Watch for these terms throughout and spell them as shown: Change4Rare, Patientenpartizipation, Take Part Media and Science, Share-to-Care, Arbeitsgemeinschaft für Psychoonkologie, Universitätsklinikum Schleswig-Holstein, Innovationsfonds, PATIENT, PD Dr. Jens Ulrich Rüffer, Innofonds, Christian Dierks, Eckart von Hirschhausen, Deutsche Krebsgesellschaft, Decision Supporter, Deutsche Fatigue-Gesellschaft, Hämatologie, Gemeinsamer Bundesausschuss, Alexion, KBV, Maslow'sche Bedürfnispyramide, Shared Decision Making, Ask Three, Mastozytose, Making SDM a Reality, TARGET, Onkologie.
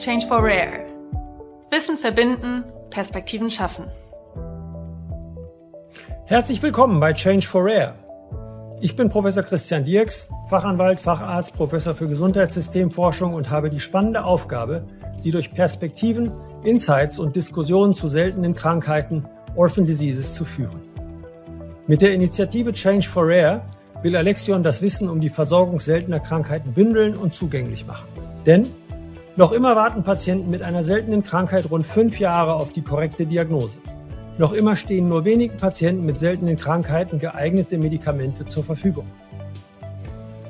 Change4Rare. Wissen verbinden, Perspektiven schaffen. Herzlich willkommen bei Change4Rare. Ich bin Professor Christian Dierks, Fachanwalt, Facharzt, Professor für Gesundheitssystemforschung und habe die spannende Aufgabe, Sie durch Perspektiven, Insights und Diskussionen zu seltenen Krankheiten, Orphan Diseases, zu führen. Mit der Initiative Change4Rare will Alexion das Wissen um die Versorgung seltener Krankheiten bündeln und zugänglich machen. Denn noch immer warten Patienten mit einer seltenen Krankheit rund 5 Jahre auf die korrekte Diagnose. Noch immer stehen nur wenigen Patienten mit seltenen Krankheiten geeignete Medikamente zur Verfügung.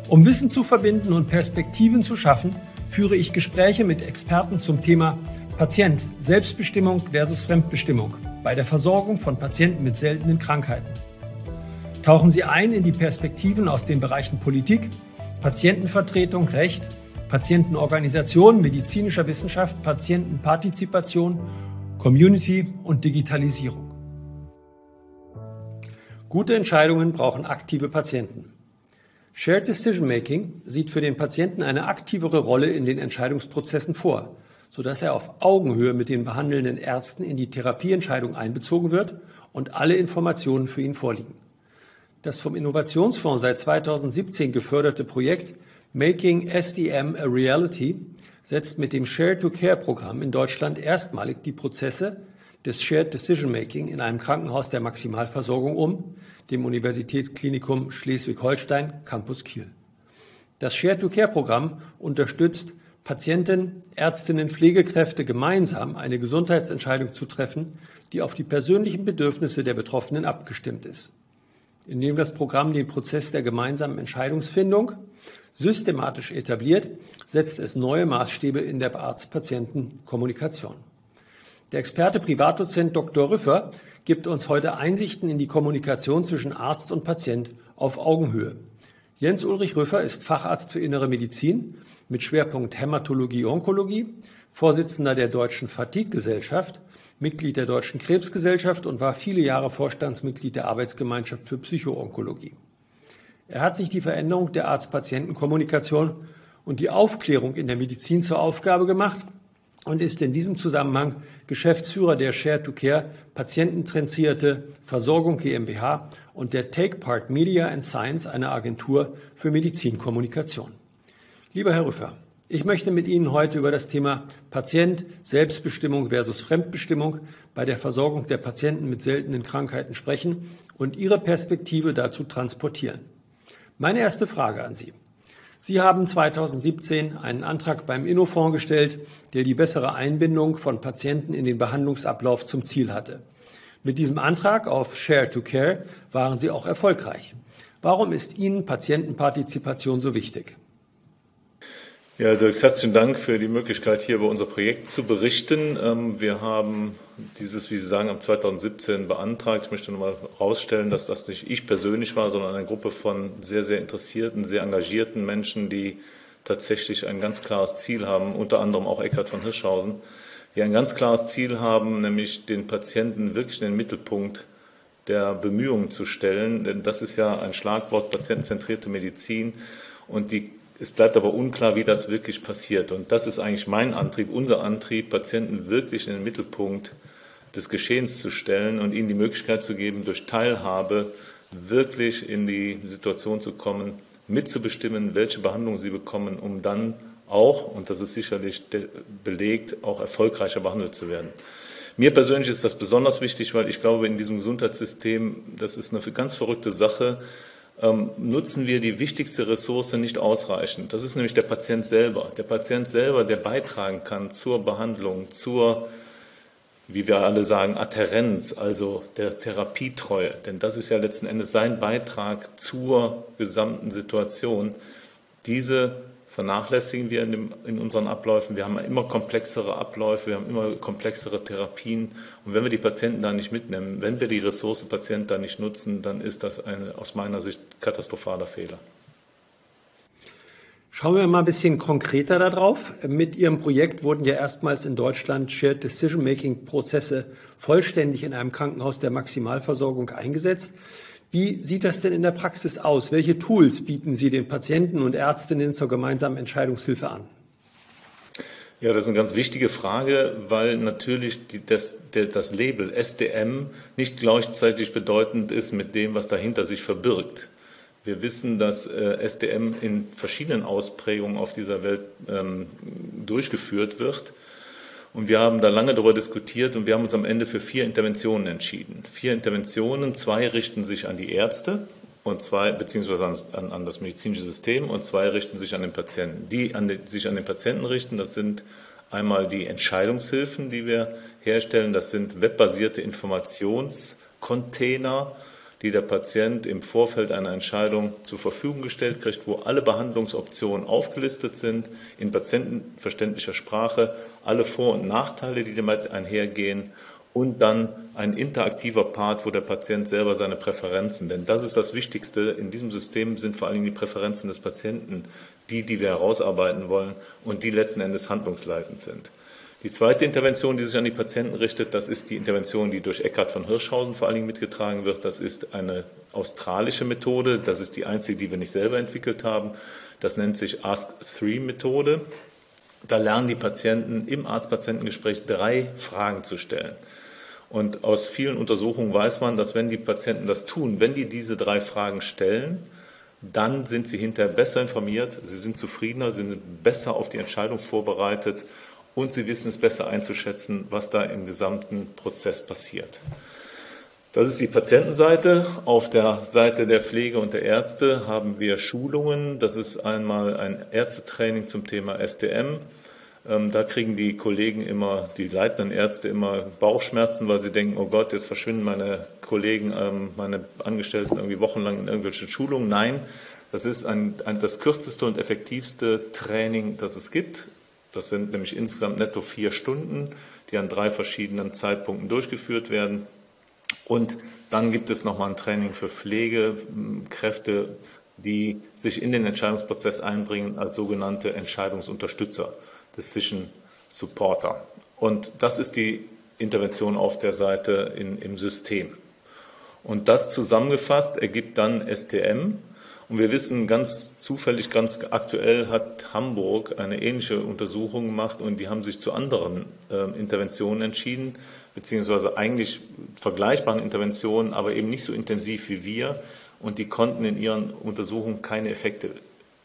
Um Wissen zu verbinden und Perspektiven zu schaffen, führe ich Gespräche mit Experten zum Thema Patient, Selbstbestimmung versus Fremdbestimmung bei der Versorgung von Patienten mit seltenen Krankheiten. Tauchen Sie ein in die Perspektiven aus den Bereichen Politik, Patientenvertretung, Recht, Patientenorganisationen, medizinischer Wissenschaft, Patientenpartizipation, Community und Digitalisierung. Gute Entscheidungen brauchen aktive Patienten. Shared Decision Making sieht für den Patienten eine aktivere Rolle in den Entscheidungsprozessen vor, sodass er auf Augenhöhe mit den behandelnden Ärzten in die Therapieentscheidung einbezogen wird und alle Informationen für ihn vorliegen. Das vom Innovationsfonds seit 2017 geförderte Projekt Making SDM a Reality setzt mit dem Share-to-Care-Programm in Deutschland erstmalig die Prozesse des Shared Decision Making in einem Krankenhaus der Maximalversorgung um, dem Universitätsklinikum Schleswig-Holstein, Campus Kiel. Das Share-to-Care-Programm unterstützt Patienten, Ärztinnen, Pflegekräfte gemeinsam eine Gesundheitsentscheidung zu treffen, die auf die persönlichen Bedürfnisse der Betroffenen abgestimmt ist. Indem das Programm den Prozess der gemeinsamen Entscheidungsfindung systematisch etabliert, setzt es neue Maßstäbe in der Arzt-Patienten-Kommunikation. Der Experte Privatdozent Dr. Rüffer gibt uns heute Einsichten in die Kommunikation zwischen Arzt und Patient auf Augenhöhe. Jens Ulrich Rüffer ist Facharzt für Innere Medizin mit Schwerpunkt Hämatologie-Onkologie, Vorsitzender der Deutschen Fatigue-Gesellschaft, Mitglied der Deutschen Krebsgesellschaft und war viele Jahre Vorstandsmitglied der Arbeitsgemeinschaft für Psychoonkologie. Er hat sich die Veränderung der Arzt-Patienten-Kommunikation und die Aufklärung in der Medizin zur Aufgabe gemacht und ist in diesem Zusammenhang Geschäftsführer der Share-to-Care Patientenzentrierte Versorgung GmbH und der Take Part Media and Science, einer Agentur für Medizinkommunikation. Lieber Herr Rüffer, ich möchte mit Ihnen heute über das Thema Patient, Selbstbestimmung versus Fremdbestimmung bei der Versorgung der Patienten mit seltenen Krankheiten sprechen und Ihre Perspektive dazu transportieren. Meine erste Frage an Sie. Sie haben 2017 einen Antrag beim Innofonds gestellt, der die bessere Einbindung von Patienten in den Behandlungsablauf zum Ziel hatte. Mit diesem Antrag auf Share-to-Care waren Sie auch erfolgreich. Warum ist Ihnen Patientenpartizipation so wichtig? Ja, Dirks, herzlichen Dank für die Möglichkeit, hier über unser Projekt zu berichten. Wir haben dieses, wie Sie sagen, am 2017 beantragt. Ich möchte nochmal herausstellen, dass das nicht ich persönlich war, sondern eine Gruppe von sehr, sehr interessierten, sehr engagierten Menschen, die tatsächlich ein ganz klares Ziel haben, unter anderem auch Eckart von Hirschhausen, die ein ganz klares Ziel haben, nämlich den Patienten wirklich in den Mittelpunkt der Bemühungen zu stellen. Denn das ist ja ein Schlagwort, patientenzentrierte Medizin, und es bleibt aber unklar, wie das wirklich passiert. Und das ist eigentlich mein Antrieb, unser Antrieb, Patienten wirklich in den Mittelpunkt des Geschehens zu stellen und ihnen die Möglichkeit zu geben, durch Teilhabe wirklich in die Situation zu kommen, mitzubestimmen, welche Behandlung sie bekommen, um dann auch, und das ist sicherlich belegt, auch erfolgreicher behandelt zu werden. Mir persönlich ist das besonders wichtig, weil ich glaube, in diesem Gesundheitssystem, das ist eine ganz verrückte Sache, nutzen wir die wichtigste Ressource nicht ausreichend. Das ist nämlich der Patient selber. Der Patient selber, der beitragen kann zur Behandlung, zur, wie wir alle sagen, Adhärenz, also der Therapietreue. Denn das ist ja letzten Endes sein Beitrag zur gesamten Situation. Diese vernachlässigen wir in unseren Abläufen. Wir haben immer komplexere Abläufe, wir haben immer komplexere Therapien. Und wenn wir die Patienten da nicht mitnehmen, wenn wir die Ressource Patient da nicht nutzen, dann ist das ein aus meiner Sicht katastrophaler Fehler. Schauen wir mal ein bisschen konkreter da drauf. Mit Ihrem Projekt wurden ja erstmals in Deutschland Shared Decision Making Prozesse vollständig in einem Krankenhaus der Maximalversorgung eingesetzt. Wie sieht das denn in der Praxis aus? Welche Tools bieten Sie den Patienten und Ärztinnen zur gemeinsamen Entscheidungshilfe an? Ja, das ist eine ganz wichtige Frage, weil natürlich das Label SDM nicht gleichzeitig bedeutend ist mit dem, was dahinter sich verbirgt. Wir wissen, dass SDM in verschiedenen Ausprägungen auf dieser Welt durchgeführt wird. Und wir haben da lange darüber diskutiert und wir haben uns am Ende für 4 Interventionen entschieden. 4 Interventionen, 2 richten sich an die Ärzte und 2 beziehungsweise an das medizinische System und 2 richten sich an den Patienten. Die sich an den Patienten richten, das sind einmal die Entscheidungshilfen, die wir herstellen. Das sind webbasierte Informationscontainer, die der Patient im Vorfeld einer Entscheidung zur Verfügung gestellt kriegt, wo alle Behandlungsoptionen aufgelistet sind, in patientenverständlicher Sprache, alle Vor- und Nachteile, die damit einhergehen und dann ein interaktiver Part, wo der Patient selber seine Präferenzen, denn das ist das Wichtigste in diesem System, sind vor allen Dingen die Präferenzen des Patienten, die wir herausarbeiten wollen und die letzten Endes handlungsleitend sind. Die zweite Intervention, die sich an die Patienten richtet, das ist die Intervention, die durch Eckart von Hirschhausen vor allen Dingen mitgetragen wird. Das ist eine australische Methode, das ist die einzige, die wir nicht selber entwickelt haben. Das nennt sich Ask Three Methode. Da lernen die Patienten im Arzt-Patienten-Gespräch 3 Fragen zu stellen. Und aus vielen Untersuchungen weiß man, dass wenn die Patienten das tun, wenn die diese 3 Fragen stellen, dann sind sie hinterher besser informiert, sie sind zufriedener, sie sind besser auf die Entscheidung vorbereitet. Und sie wissen es besser einzuschätzen, was da im gesamten Prozess passiert. Das ist die Patientenseite. Auf der Seite der Pflege und der Ärzte haben wir Schulungen. Das ist einmal ein Ärztetraining zum Thema SDM. Da kriegen die Kollegen immer, die leitenden Ärzte immer Bauchschmerzen, weil sie denken, oh Gott, jetzt verschwinden meine Kollegen, meine Angestellten irgendwie wochenlang in irgendwelchen Schulungen. Nein, das ist das kürzeste und effektivste Training, das es gibt. Das sind nämlich insgesamt netto 4 Stunden, die an 3 verschiedenen Zeitpunkten durchgeführt werden. Und dann gibt es nochmal ein Training für Pflegekräfte, die sich in den Entscheidungsprozess einbringen als sogenannte Entscheidungsunterstützer, Decision Supporter. Und das ist die Intervention auf der Seite im System. Und das zusammengefasst ergibt dann STM. Und wir wissen ganz zufällig, ganz aktuell hat Hamburg eine ähnliche Untersuchung gemacht und die haben sich zu anderen Interventionen entschieden, beziehungsweise eigentlich vergleichbaren Interventionen, aber eben nicht so intensiv wie wir. Und die konnten in ihren Untersuchungen keine Effekte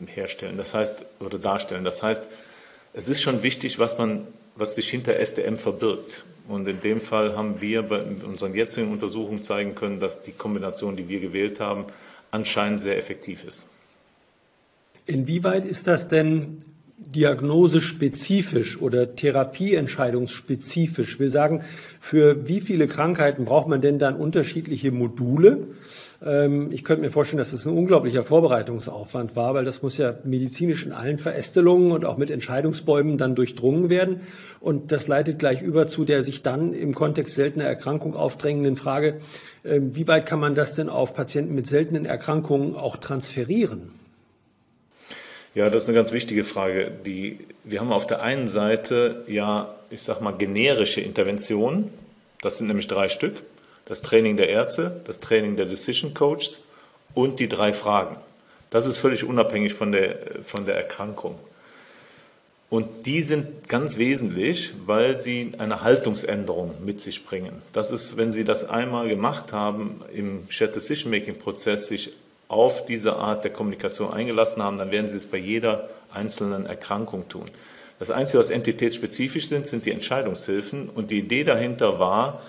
herstellen, das heißt, oder darstellen. Das heißt, es ist schon wichtig, was sich hinter SDM verbirgt. Und in dem Fall haben wir bei unseren jetzigen Untersuchungen zeigen können, dass die Kombination, die wir gewählt haben, anscheinend sehr effektiv ist. Inwieweit ist das denn diagnosespezifisch oder therapieentscheidungsspezifisch? Ich will sagen, für wie viele Krankheiten braucht man denn dann unterschiedliche Module? Ich könnte mir vorstellen, dass das ein unglaublicher Vorbereitungsaufwand war, weil das muss ja medizinisch in allen Verästelungen und auch mit Entscheidungsbäumen dann durchdrungen werden. Und das leitet gleich über zu der sich dann im Kontext seltener Erkrankung aufdrängenden Frage, wie weit kann man das denn auf Patienten mit seltenen Erkrankungen auch transferieren? Ja, das ist eine ganz wichtige Frage. Wir haben auf der einen Seite ja, ich sag mal, generische Interventionen. Das sind nämlich 3 Stück. Das Training der Ärzte, das Training der Decision Coaches und die 3 Fragen. Das ist völlig unabhängig von der Erkrankung. Und die sind ganz wesentlich, weil sie eine Haltungsänderung mit sich bringen. Das ist, wenn Sie das einmal gemacht haben, im Shared Decision Making Prozess sich auf diese Art der Kommunikation eingelassen haben, dann werden Sie es bei jeder einzelnen Erkrankung tun. Das Einzige, was entitätsspezifisch sind die Entscheidungshilfen. Und die Idee dahinter war,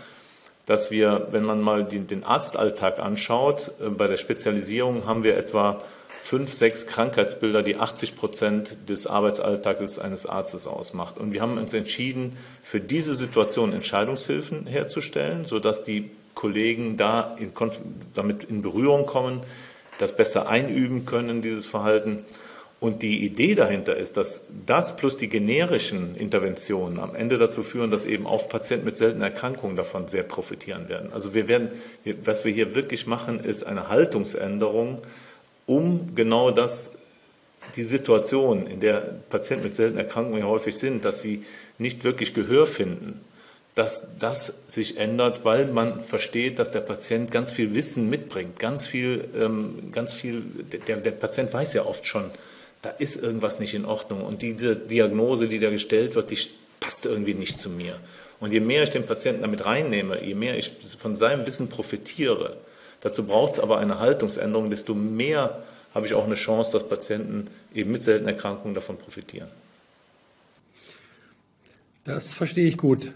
dass wir, wenn man mal den Arztalltag anschaut, bei der Spezialisierung haben wir etwa 5, 6 Krankheitsbilder, die 80% des Arbeitsalltags eines Arztes ausmacht. Und wir haben uns entschieden, für diese Situation Entscheidungshilfen herzustellen, sodass die Kollegen da damit in Berührung kommen, das besser einüben können, dieses Verhalten. Und die Idee dahinter ist, dass das plus die generischen Interventionen am Ende dazu führen, dass eben auch Patienten mit seltenen Erkrankungen davon sehr profitieren werden. Also was wir hier wirklich machen, ist eine Haltungsänderung, um genau die Situation, in der Patienten mit seltenen Erkrankungen häufig sind, dass sie nicht wirklich Gehör finden, dass das sich ändert, weil man versteht, dass der Patient ganz viel Wissen mitbringt, ganz viel der Patient weiß ja oft schon, da ist irgendwas nicht in Ordnung und diese Diagnose, die da gestellt wird, die passt irgendwie nicht zu mir. Und je mehr ich den Patienten damit reinnehme, je mehr ich von seinem Wissen profitiere, dazu braucht es aber eine Haltungsänderung, desto mehr habe ich auch eine Chance, dass Patienten eben mit seltenen Erkrankungen davon profitieren. Das verstehe ich gut.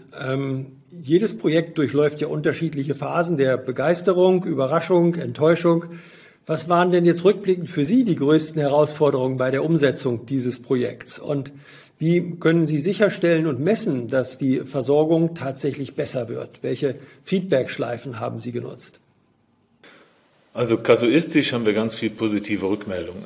Jedes Projekt durchläuft ja unterschiedliche Phasen der Begeisterung, Überraschung, Enttäuschung. Was waren denn jetzt rückblickend für Sie die größten Herausforderungen bei der Umsetzung dieses Projekts? Und wie können Sie sicherstellen und messen, dass die Versorgung tatsächlich besser wird? Welche Feedbackschleifen haben Sie genutzt? Also kasuistisch haben wir ganz viel positive Rückmeldungen.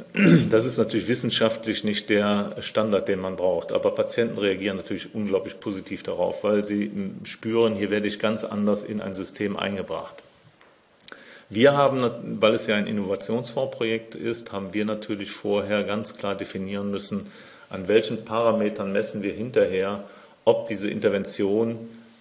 Das ist natürlich wissenschaftlich nicht der Standard, den man braucht. Aber Patienten reagieren natürlich unglaublich positiv darauf, weil sie spüren, hier werde ich ganz anders in ein System eingebracht. Wir haben, weil es ja ein Innovationsfondsprojekt ist, haben wir natürlich vorher ganz klar definieren müssen, an welchen Parametern messen wir hinterher, ob diese Intervention,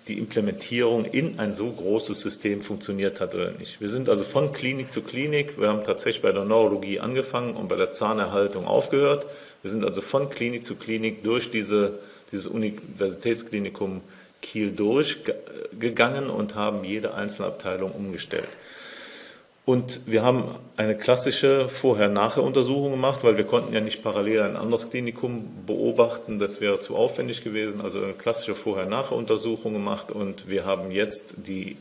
die Implementierung in ein so großes System funktioniert hat oder nicht. Wir sind also von Klinik zu Klinik, wir haben tatsächlich bei der Neurologie angefangen und bei der Zahnerhaltung aufgehört. Wir sind also von Klinik zu Klinik durch dieses Universitätsklinikum Kiel durchgegangen und haben jede einzelne Abteilung umgestellt. Und wir haben eine klassische Vorher-Nachher-Untersuchung gemacht, weil wir konnten ja nicht parallel ein anderes Klinikum beobachten, das wäre zu aufwendig gewesen, also eine klassische Vorher-Nachher-Untersuchung gemacht und wir haben jetzt die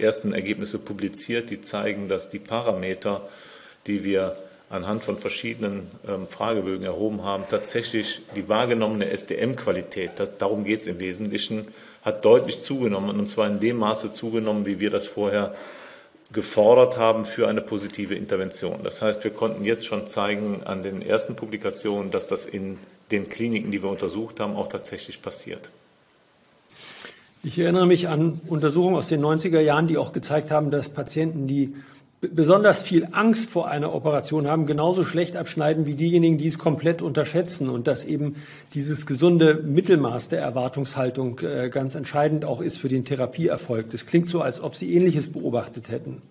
ersten Ergebnisse publiziert, die zeigen, dass die Parameter, die wir anhand von verschiedenen Fragebögen erhoben haben, tatsächlich die wahrgenommene SDM-Qualität, darum geht es im Wesentlichen, hat deutlich zugenommen und zwar in dem Maße zugenommen, wie wir das vorher gefordert haben für eine positive Intervention. Das heißt, wir konnten jetzt schon zeigen an den ersten Publikationen, dass das in den Kliniken, die wir untersucht haben, auch tatsächlich passiert. Ich erinnere mich an Untersuchungen aus den 90er Jahren, die auch gezeigt haben, dass Patienten, die besonders viel Angst vor einer Operation haben, genauso schlecht abschneiden wie diejenigen, die es komplett unterschätzen und dass eben dieses gesunde Mittelmaß der Erwartungshaltung ganz entscheidend auch ist für den Therapieerfolg. Das klingt so, als ob Sie Ähnliches beobachtet hätten.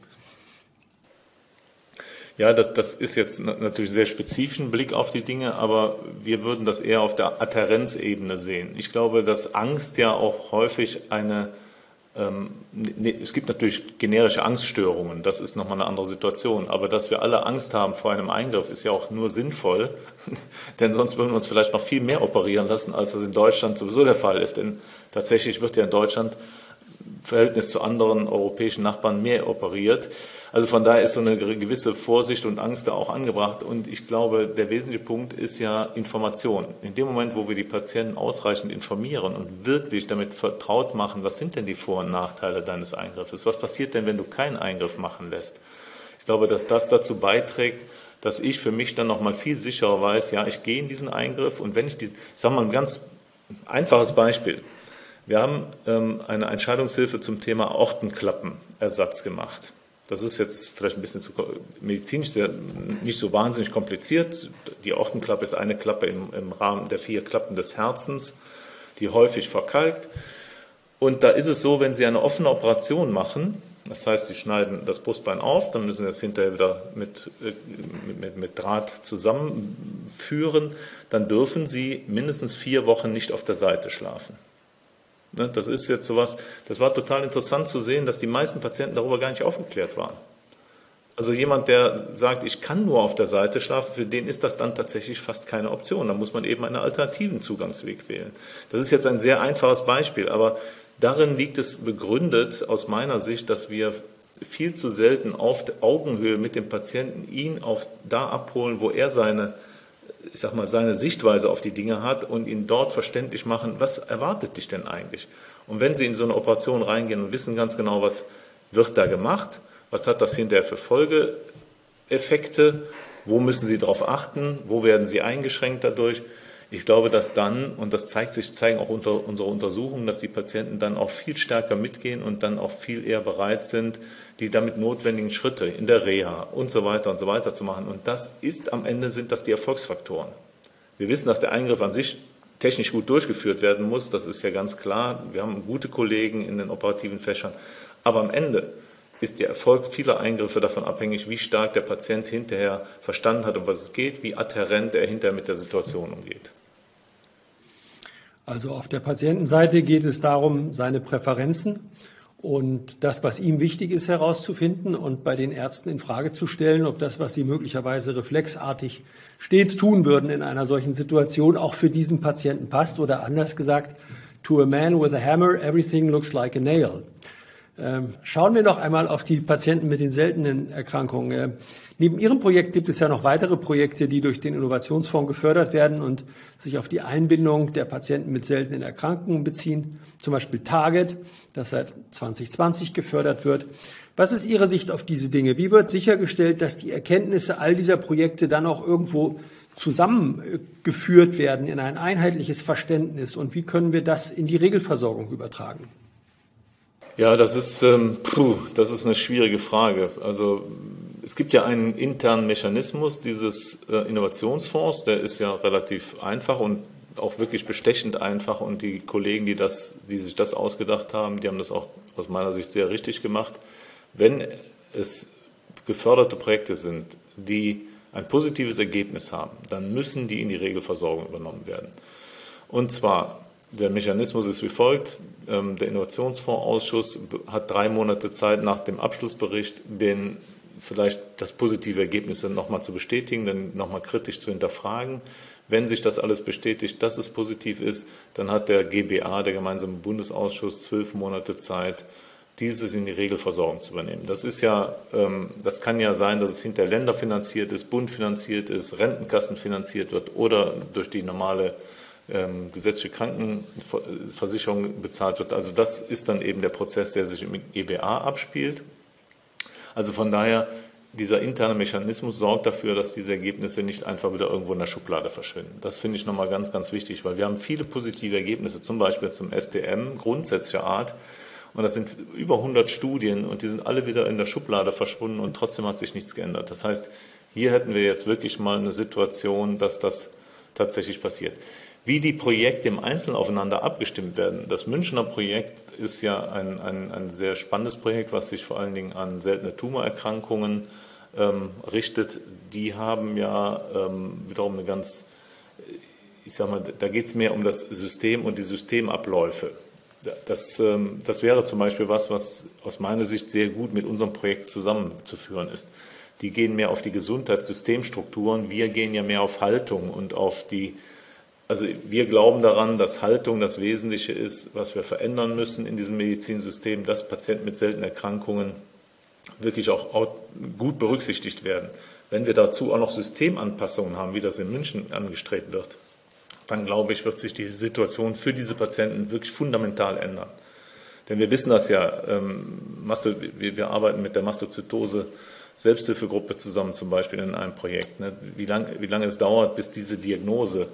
Ja, das ist jetzt natürlich sehr spezifischen Blick auf die Dinge, aber wir würden das eher auf der Adhärenzebene sehen. Ich glaube, dass Angst ja auch häufig es gibt natürlich generische Angststörungen, das ist nochmal eine andere Situation, aber dass wir alle Angst haben vor einem Eingriff, ist ja auch nur sinnvoll, denn sonst würden wir uns vielleicht noch viel mehr operieren lassen, als das in Deutschland sowieso der Fall ist, denn tatsächlich wird ja in Deutschland im Verhältnis zu anderen europäischen Nachbarn mehr operiert. Also von daher ist so eine gewisse Vorsicht und Angst da auch angebracht und ich glaube, der wesentliche Punkt ist ja Information. In dem Moment, wo wir die Patienten ausreichend informieren und wirklich damit vertraut machen, was sind denn die Vor- und Nachteile deines Eingriffes? Was passiert denn, wenn du keinen Eingriff machen lässt? Ich glaube, dass das dazu beiträgt, dass ich für mich dann nochmal viel sicherer weiß, ja, ich gehe in diesen Eingriff und wenn ich sage mal ein ganz einfaches Beispiel. Wir haben eine Entscheidungshilfe zum Thema Aortenklappenersatz gemacht. Das ist jetzt vielleicht ein bisschen zu medizinisch, nicht so wahnsinnig kompliziert. Die Aortenklappe ist eine Klappe im Rahmen der 4 Klappen des Herzens, die häufig verkalkt. Und da ist es so, wenn Sie eine offene Operation machen, das heißt, Sie schneiden das Brustbein auf, dann müssen Sie das hinterher wieder mit Draht zusammenführen, dann dürfen Sie mindestens 4 Wochen nicht auf der Seite schlafen. Das ist jetzt sowas, das war total interessant zu sehen, dass die meisten Patienten darüber gar nicht aufgeklärt waren. Also jemand, der sagt, ich kann nur auf der Seite schlafen, für den ist das dann tatsächlich fast keine Option. Da muss man eben einen alternativen Zugangsweg wählen. Das ist jetzt ein sehr einfaches Beispiel, aber darin liegt es begründet aus meiner Sicht, dass wir viel zu selten auf Augenhöhe mit dem Patienten ihn da abholen, wo er seine Sichtweise auf die Dinge hat und ihn dort verständlich machen, was erwartet dich denn eigentlich? Und wenn Sie in so eine Operation reingehen und wissen ganz genau, was wird da gemacht, was hat das hinterher für Folgeeffekte, wo müssen Sie darauf achten, wo werden Sie eingeschränkt dadurch? Ich glaube, dass dann, und das zeigen auch unsere Untersuchungen, dass die Patienten dann auch viel stärker mitgehen und dann auch viel eher bereit sind, die damit notwendigen Schritte in der Reha und so weiter zu machen. Und das ist am Ende, sind das die Erfolgsfaktoren. Wir wissen, dass der Eingriff an sich technisch gut durchgeführt werden muss, das ist ja ganz klar. Wir haben gute Kollegen in den operativen Fächern. Aber am Ende ist der Erfolg vieler Eingriffe davon abhängig, wie stark der Patient hinterher verstanden hat, um was es geht, wie adhärent er hinterher mit der Situation umgeht. Also auf der Patientenseite geht es darum, seine Präferenzen und das, was ihm wichtig ist, herauszufinden und bei den Ärzten in Frage zu stellen, ob das, was sie möglicherweise reflexartig stets tun würden in einer solchen Situation, auch für diesen Patienten passt, oder anders gesagt, to a man with a hammer, everything looks like a nail. Schauen wir noch einmal auf die Patienten mit den seltenen Erkrankungen. Neben Ihrem Projekt gibt es ja noch weitere Projekte, die durch den Innovationsfonds gefördert werden und sich auf die Einbindung der Patienten mit seltenen Erkrankungen beziehen, zum Beispiel TARGET, das seit 2020 gefördert wird. Was ist Ihre Sicht auf diese Dinge? Wie wird sichergestellt, dass die Erkenntnisse all dieser Projekte dann auch irgendwo zusammengeführt werden in ein einheitliches Verständnis? Und wie können wir das in die Regelversorgung übertragen? Ja, das ist eine schwierige Frage. Also es gibt ja einen internen Mechanismus dieses Innovationsfonds, der ist ja relativ einfach und auch wirklich bestechend einfach. Und die Kollegen, die sich das ausgedacht haben, die haben das auch aus meiner Sicht sehr richtig gemacht. Wenn es geförderte Projekte sind, die ein positives Ergebnis haben, dann müssen die in die Regelversorgung übernommen werden. Und zwar, der Mechanismus ist wie folgt. Der Innovationsfondsausschuss hat 3 Monate Zeit nach dem Abschlussbericht, vielleicht das positive Ergebnis dann nochmal zu bestätigen, dann nochmal kritisch zu hinterfragen. Wenn sich das alles bestätigt, dass es positiv ist, dann hat der GBA, der Gemeinsame Bundesausschuss, 12 Monate Zeit, dieses in die Regelversorgung zu übernehmen. Das kann ja sein, dass es hinter Länder finanziert ist, Bund finanziert ist, Rentenkassen finanziert wird oder durch die normale gesetzliche Krankenversicherung bezahlt wird. Also das ist dann eben der Prozess, der sich im EBA abspielt. Also von daher, dieser interne Mechanismus sorgt dafür, dass diese Ergebnisse nicht einfach wieder irgendwo in der Schublade verschwinden. Das finde ich nochmal ganz, ganz wichtig, weil wir haben viele positive Ergebnisse, zum Beispiel zum SDM grundsätzlicher Art. Und das sind über 100 Studien und die sind alle wieder in der Schublade verschwunden und trotzdem hat sich nichts geändert. Das heißt, hier hätten wir jetzt wirklich mal eine Situation, dass das tatsächlich passiert. Wie die Projekte im Einzelnen aufeinander abgestimmt werden. Das Münchner Projekt ist ja ein sehr spannendes Projekt, was sich vor allen Dingen an seltene Tumorerkrankungen richtet. Die haben ja wiederum eine ganz, ich sag mal, da geht es mehr um das System und die Systemabläufe. Das wäre zum Beispiel was aus meiner Sicht sehr gut mit unserem Projekt zusammenzuführen ist. Die gehen mehr auf die Gesundheitssystemstrukturen, wir gehen ja mehr auf Haltung und auf die, also wir glauben daran, dass Haltung das Wesentliche ist, was wir verändern müssen in diesem Medizinsystem, dass Patienten mit seltenen Erkrankungen wirklich auch gut berücksichtigt werden. Wenn wir dazu auch noch Systemanpassungen haben, wie das in München angestrebt wird, dann glaube ich, wird sich die Situation für diese Patienten wirklich fundamental ändern. Denn wir wissen das ja, wir arbeiten mit der Mastozytose Selbsthilfegruppe zusammen, zum Beispiel in einem Projekt. Wie lange es dauert, bis diese Diagnose,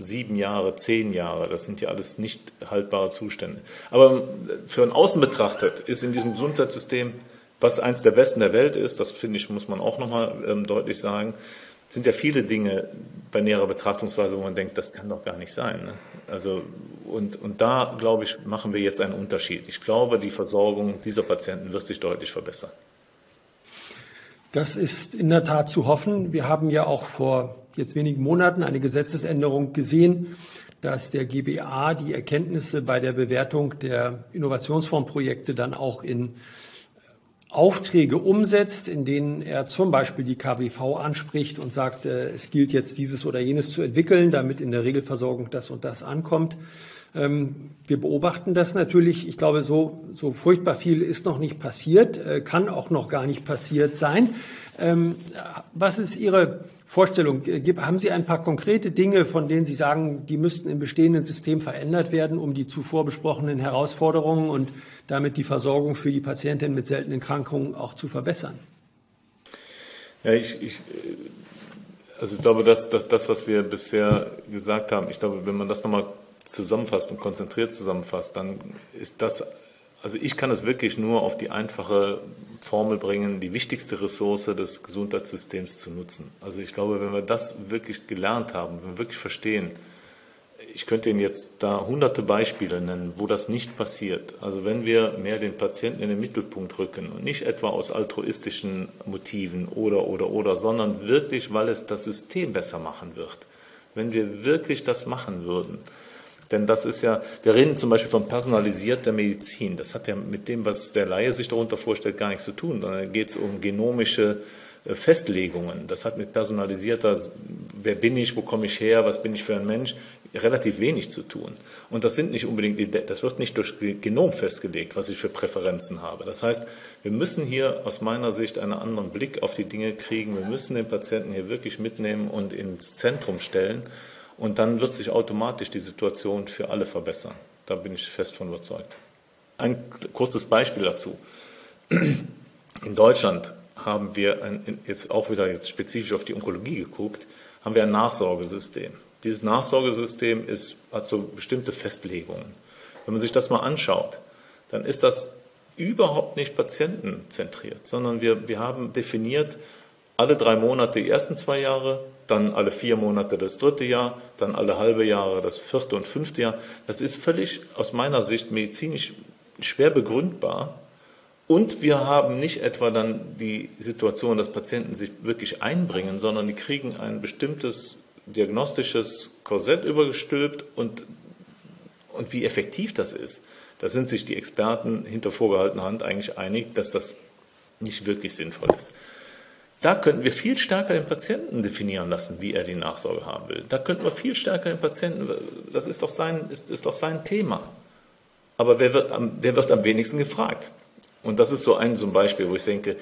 7 Jahre, 10 Jahre, das sind ja alles nicht haltbare Zustände. Aber für einen Außen betrachtet ist in diesem Gesundheitssystem, was eines der besten der Welt ist, das finde ich, muss man auch nochmal deutlich sagen, sind ja viele Dinge bei näherer Betrachtungsweise, wo man denkt, das kann doch gar nicht sein. Ne? Also, und da, glaube ich, machen wir jetzt einen Unterschied. Ich glaube, die Versorgung dieser Patienten wird sich deutlich verbessern. Das ist in der Tat zu hoffen. Wir haben ja auch vor jetzt wenigen Monaten eine Gesetzesänderung gesehen, dass der GBA die Erkenntnisse bei der Bewertung der Innovationsfondsprojekte dann auch in Aufträge umsetzt, in denen er zum Beispiel die KBV anspricht und sagt, es gilt jetzt dieses oder jenes zu entwickeln, damit in der Regelversorgung das und das ankommt. Wir beobachten das natürlich. Ich glaube, so furchtbar viel ist noch nicht passiert, kann auch noch gar nicht passiert sein. Was ist Ihre Vorstellung? Haben Sie ein paar konkrete Dinge, von denen Sie sagen, die müssten im bestehenden System verändert werden, um die zuvor besprochenen Herausforderungen und damit die Versorgung für die Patientinnen mit seltenen Erkrankungen auch zu verbessern? Ja, ich glaube, dass das, was wir bisher gesagt haben, ich glaube, wenn man das nochmal zusammenfasst und konzentriert zusammenfasst, dann ist das, also ich kann es wirklich nur auf die einfache Formel bringen, die wichtigste Ressource des Gesundheitssystems zu nutzen. Also ich glaube, wenn wir das wirklich gelernt haben, wenn wir wirklich verstehen, ich könnte Ihnen jetzt da hunderte Beispiele nennen, wo das nicht passiert. Also wenn wir mehr den Patienten in den Mittelpunkt rücken und nicht etwa aus altruistischen Motiven oder, sondern wirklich, weil es das System besser machen wird. Wenn wir wirklich das machen würden. Denn das ist ja, wir reden zum Beispiel von personalisierter Medizin. Das hat ja mit dem, was der Laie sich darunter vorstellt, gar nichts zu tun. Dann geht es um genomische Festlegungen. Das hat mit personalisierter, wer bin ich, wo komme ich her, was bin ich für ein Mensch, relativ wenig zu tun. Und das sind nicht unbedingt, das wird nicht durch Genom festgelegt, was ich für Präferenzen habe. Das heißt, wir müssen hier aus meiner Sicht einen anderen Blick auf die Dinge kriegen. Wir müssen den Patienten hier wirklich mitnehmen und ins Zentrum stellen. Und dann wird sich automatisch die Situation für alle verbessern. Da bin ich fest von überzeugt. Ein kurzes Beispiel dazu. In Deutschland haben wir, jetzt spezifisch auf die Onkologie geguckt, haben wir ein Nachsorgesystem. Dieses Nachsorgesystem hat so bestimmte Festlegungen. Wenn man sich das mal anschaut, dann ist das überhaupt nicht patientenzentriert, sondern wir haben definiert, alle 3 Monate die ersten 2 Jahre, dann alle 4 Monate das 3. Jahr, dann alle halbe Jahre das 4. und 5. Jahr. Das ist völlig aus meiner Sicht medizinisch schwer begründbar. Und wir haben nicht etwa dann die Situation, dass Patienten sich wirklich einbringen, sondern die kriegen ein bestimmtes diagnostisches Korsett übergestülpt und wie effektiv das ist. Da sind sich die Experten hinter vorgehaltener Hand eigentlich einig, dass das nicht wirklich sinnvoll ist. Da könnten wir viel stärker den Patienten definieren lassen, wie er die Nachsorge haben will. Da könnten wir viel stärker den Patienten, das ist doch sein Thema. Aber der wird am wenigsten gefragt. Und das ist so ein Beispiel, wo ich denke,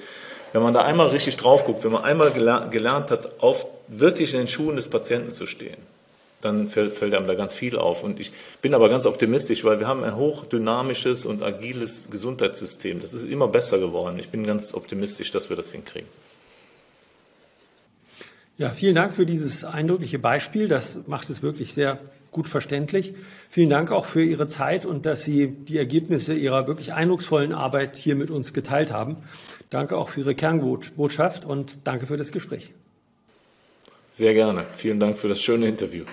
wenn man da einmal richtig drauf guckt, wenn man einmal gelernt hat, auf wirklich in den Schuhen des Patienten zu stehen, dann fällt einem da ganz viel auf. Und ich bin aber ganz optimistisch, weil wir haben ein hochdynamisches und agiles Gesundheitssystem. Das ist immer besser geworden. Ich bin ganz optimistisch, dass wir das hinkriegen. Ja, vielen Dank für dieses eindrückliche Beispiel. Das macht es wirklich sehr gut verständlich. Vielen Dank auch für Ihre Zeit und dass Sie die Ergebnisse Ihrer wirklich eindrucksvollen Arbeit hier mit uns geteilt haben. Danke auch für Ihre Kernbotschaft und danke für das Gespräch. Sehr gerne. Vielen Dank für das schöne Interview.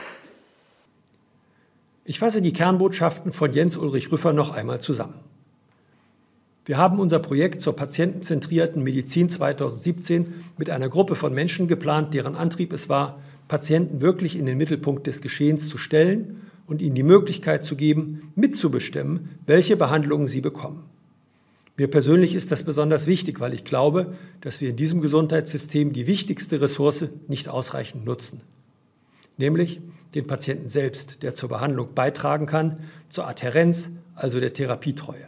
Ich fasse die Kernbotschaften von Jens Ulrich Rüffer noch einmal zusammen. Wir haben unser Projekt zur patientenzentrierten Medizin 2017 mit einer Gruppe von Menschen geplant, deren Antrieb es war, Patienten wirklich in den Mittelpunkt des Geschehens zu stellen und ihnen die Möglichkeit zu geben, mitzubestimmen, welche Behandlungen sie bekommen. Mir persönlich ist das besonders wichtig, weil ich glaube, dass wir in diesem Gesundheitssystem die wichtigste Ressource nicht ausreichend nutzen, nämlich den Patienten selbst, der zur Behandlung beitragen kann, zur Adhärenz, also der Therapietreue.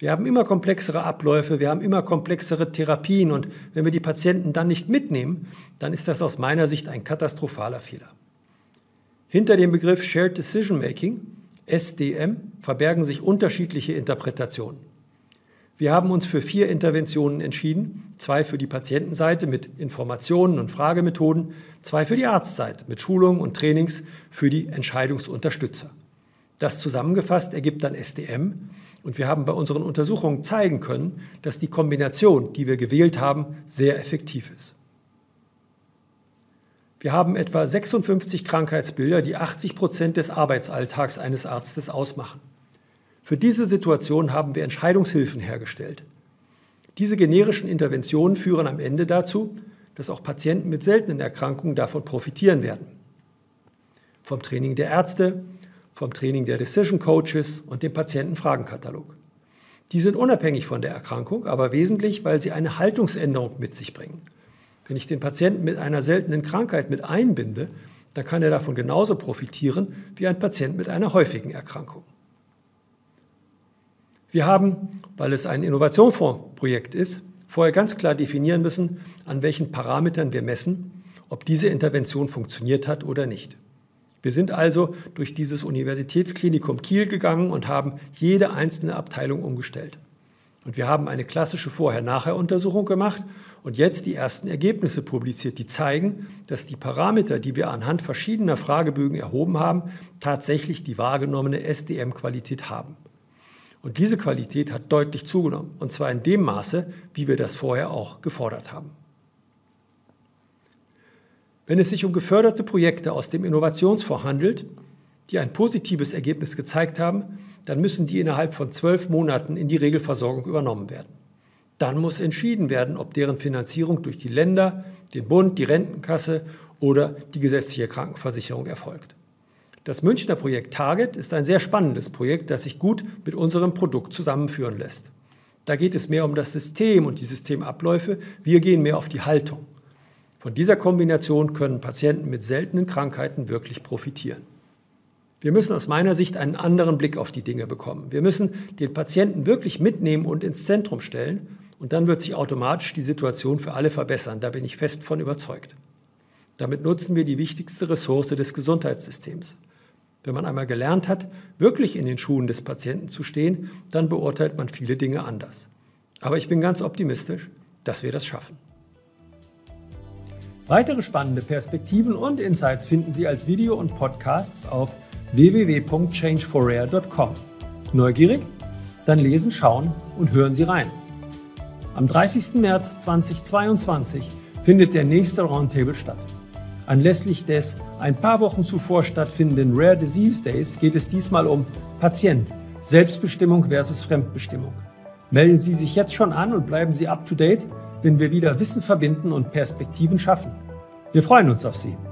Wir haben immer komplexere Abläufe, wir haben immer komplexere Therapien und wenn wir die Patienten dann nicht mitnehmen, dann ist das aus meiner Sicht ein katastrophaler Fehler. Hinter dem Begriff Shared Decision Making, SDM, verbergen sich unterschiedliche Interpretationen. Wir haben uns für 4 Interventionen entschieden, 2 für die Patientenseite mit Informationen und Fragemethoden, 2 für die Arztseite mit Schulungen und Trainings für die Entscheidungsunterstützer. Das zusammengefasst ergibt dann SDM. Und wir haben bei unseren Untersuchungen zeigen können, dass die Kombination, die wir gewählt haben, sehr effektiv ist. Wir haben etwa 56 Krankheitsbilder, die 80% des Arbeitsalltags eines Arztes ausmachen. Für diese Situation haben wir Entscheidungshilfen hergestellt. Diese generischen Interventionen führen am Ende dazu, dass auch Patienten mit seltenen Erkrankungen davon profitieren werden. Vom Training der Ärzte, vom Training der Decision Coaches und dem Patientenfragenkatalog. Die sind unabhängig von der Erkrankung, aber wesentlich, weil sie eine Haltungsänderung mit sich bringen. Wenn ich den Patienten mit einer seltenen Krankheit mit einbinde, dann kann er davon genauso profitieren wie ein Patient mit einer häufigen Erkrankung. Wir haben, weil es ein Innovationsfondsprojekt ist, vorher ganz klar definieren müssen, an welchen Parametern wir messen, ob diese Intervention funktioniert hat oder nicht. Wir sind also durch dieses Universitätsklinikum Kiel gegangen und haben jede einzelne Abteilung umgestellt. Und wir haben eine klassische Vorher-Nachher-Untersuchung gemacht und jetzt die ersten Ergebnisse publiziert, die zeigen, dass die Parameter, die wir anhand verschiedener Fragebögen erhoben haben, tatsächlich die wahrgenommene SDM-Qualität haben. Und diese Qualität hat deutlich zugenommen, und zwar in dem Maße, wie wir das vorher auch gefordert haben. Wenn es sich um geförderte Projekte aus dem Innovationsfonds handelt, die ein positives Ergebnis gezeigt haben, dann müssen die innerhalb von 12 Monaten in die Regelversorgung übernommen werden. Dann muss entschieden werden, ob deren Finanzierung durch die Länder, den Bund, die Rentenkasse oder die gesetzliche Krankenversicherung erfolgt. Das Münchner Projekt TARGET ist ein sehr spannendes Projekt, das sich gut mit unserem Produkt zusammenführen lässt. Da geht es mehr um das System und die Systemabläufe. Wir gehen mehr auf die Haltung. Von dieser Kombination können Patienten mit seltenen Krankheiten wirklich profitieren. Wir müssen aus meiner Sicht einen anderen Blick auf die Dinge bekommen. Wir müssen den Patienten wirklich mitnehmen und ins Zentrum stellen. Und dann wird sich automatisch die Situation für alle verbessern. Da bin ich fest von überzeugt. Damit nutzen wir die wichtigste Ressource des Gesundheitssystems. Wenn man einmal gelernt hat, wirklich in den Schuhen des Patienten zu stehen, dann beurteilt man viele Dinge anders. Aber ich bin ganz optimistisch, dass wir das schaffen. Weitere spannende Perspektiven und Insights finden Sie als Video und Podcasts auf www.change4rare.com. Neugierig? Dann lesen, schauen und hören Sie rein. Am 30. März 2022 findet der nächste Roundtable statt. Anlässlich des ein paar Wochen zuvor stattfindenden Rare Disease Days geht es diesmal um Patient, Selbstbestimmung versus Fremdbestimmung. Melden Sie sich jetzt schon an und bleiben Sie up to date, wenn wir wieder Wissen verbinden und Perspektiven schaffen. Wir freuen uns auf Sie.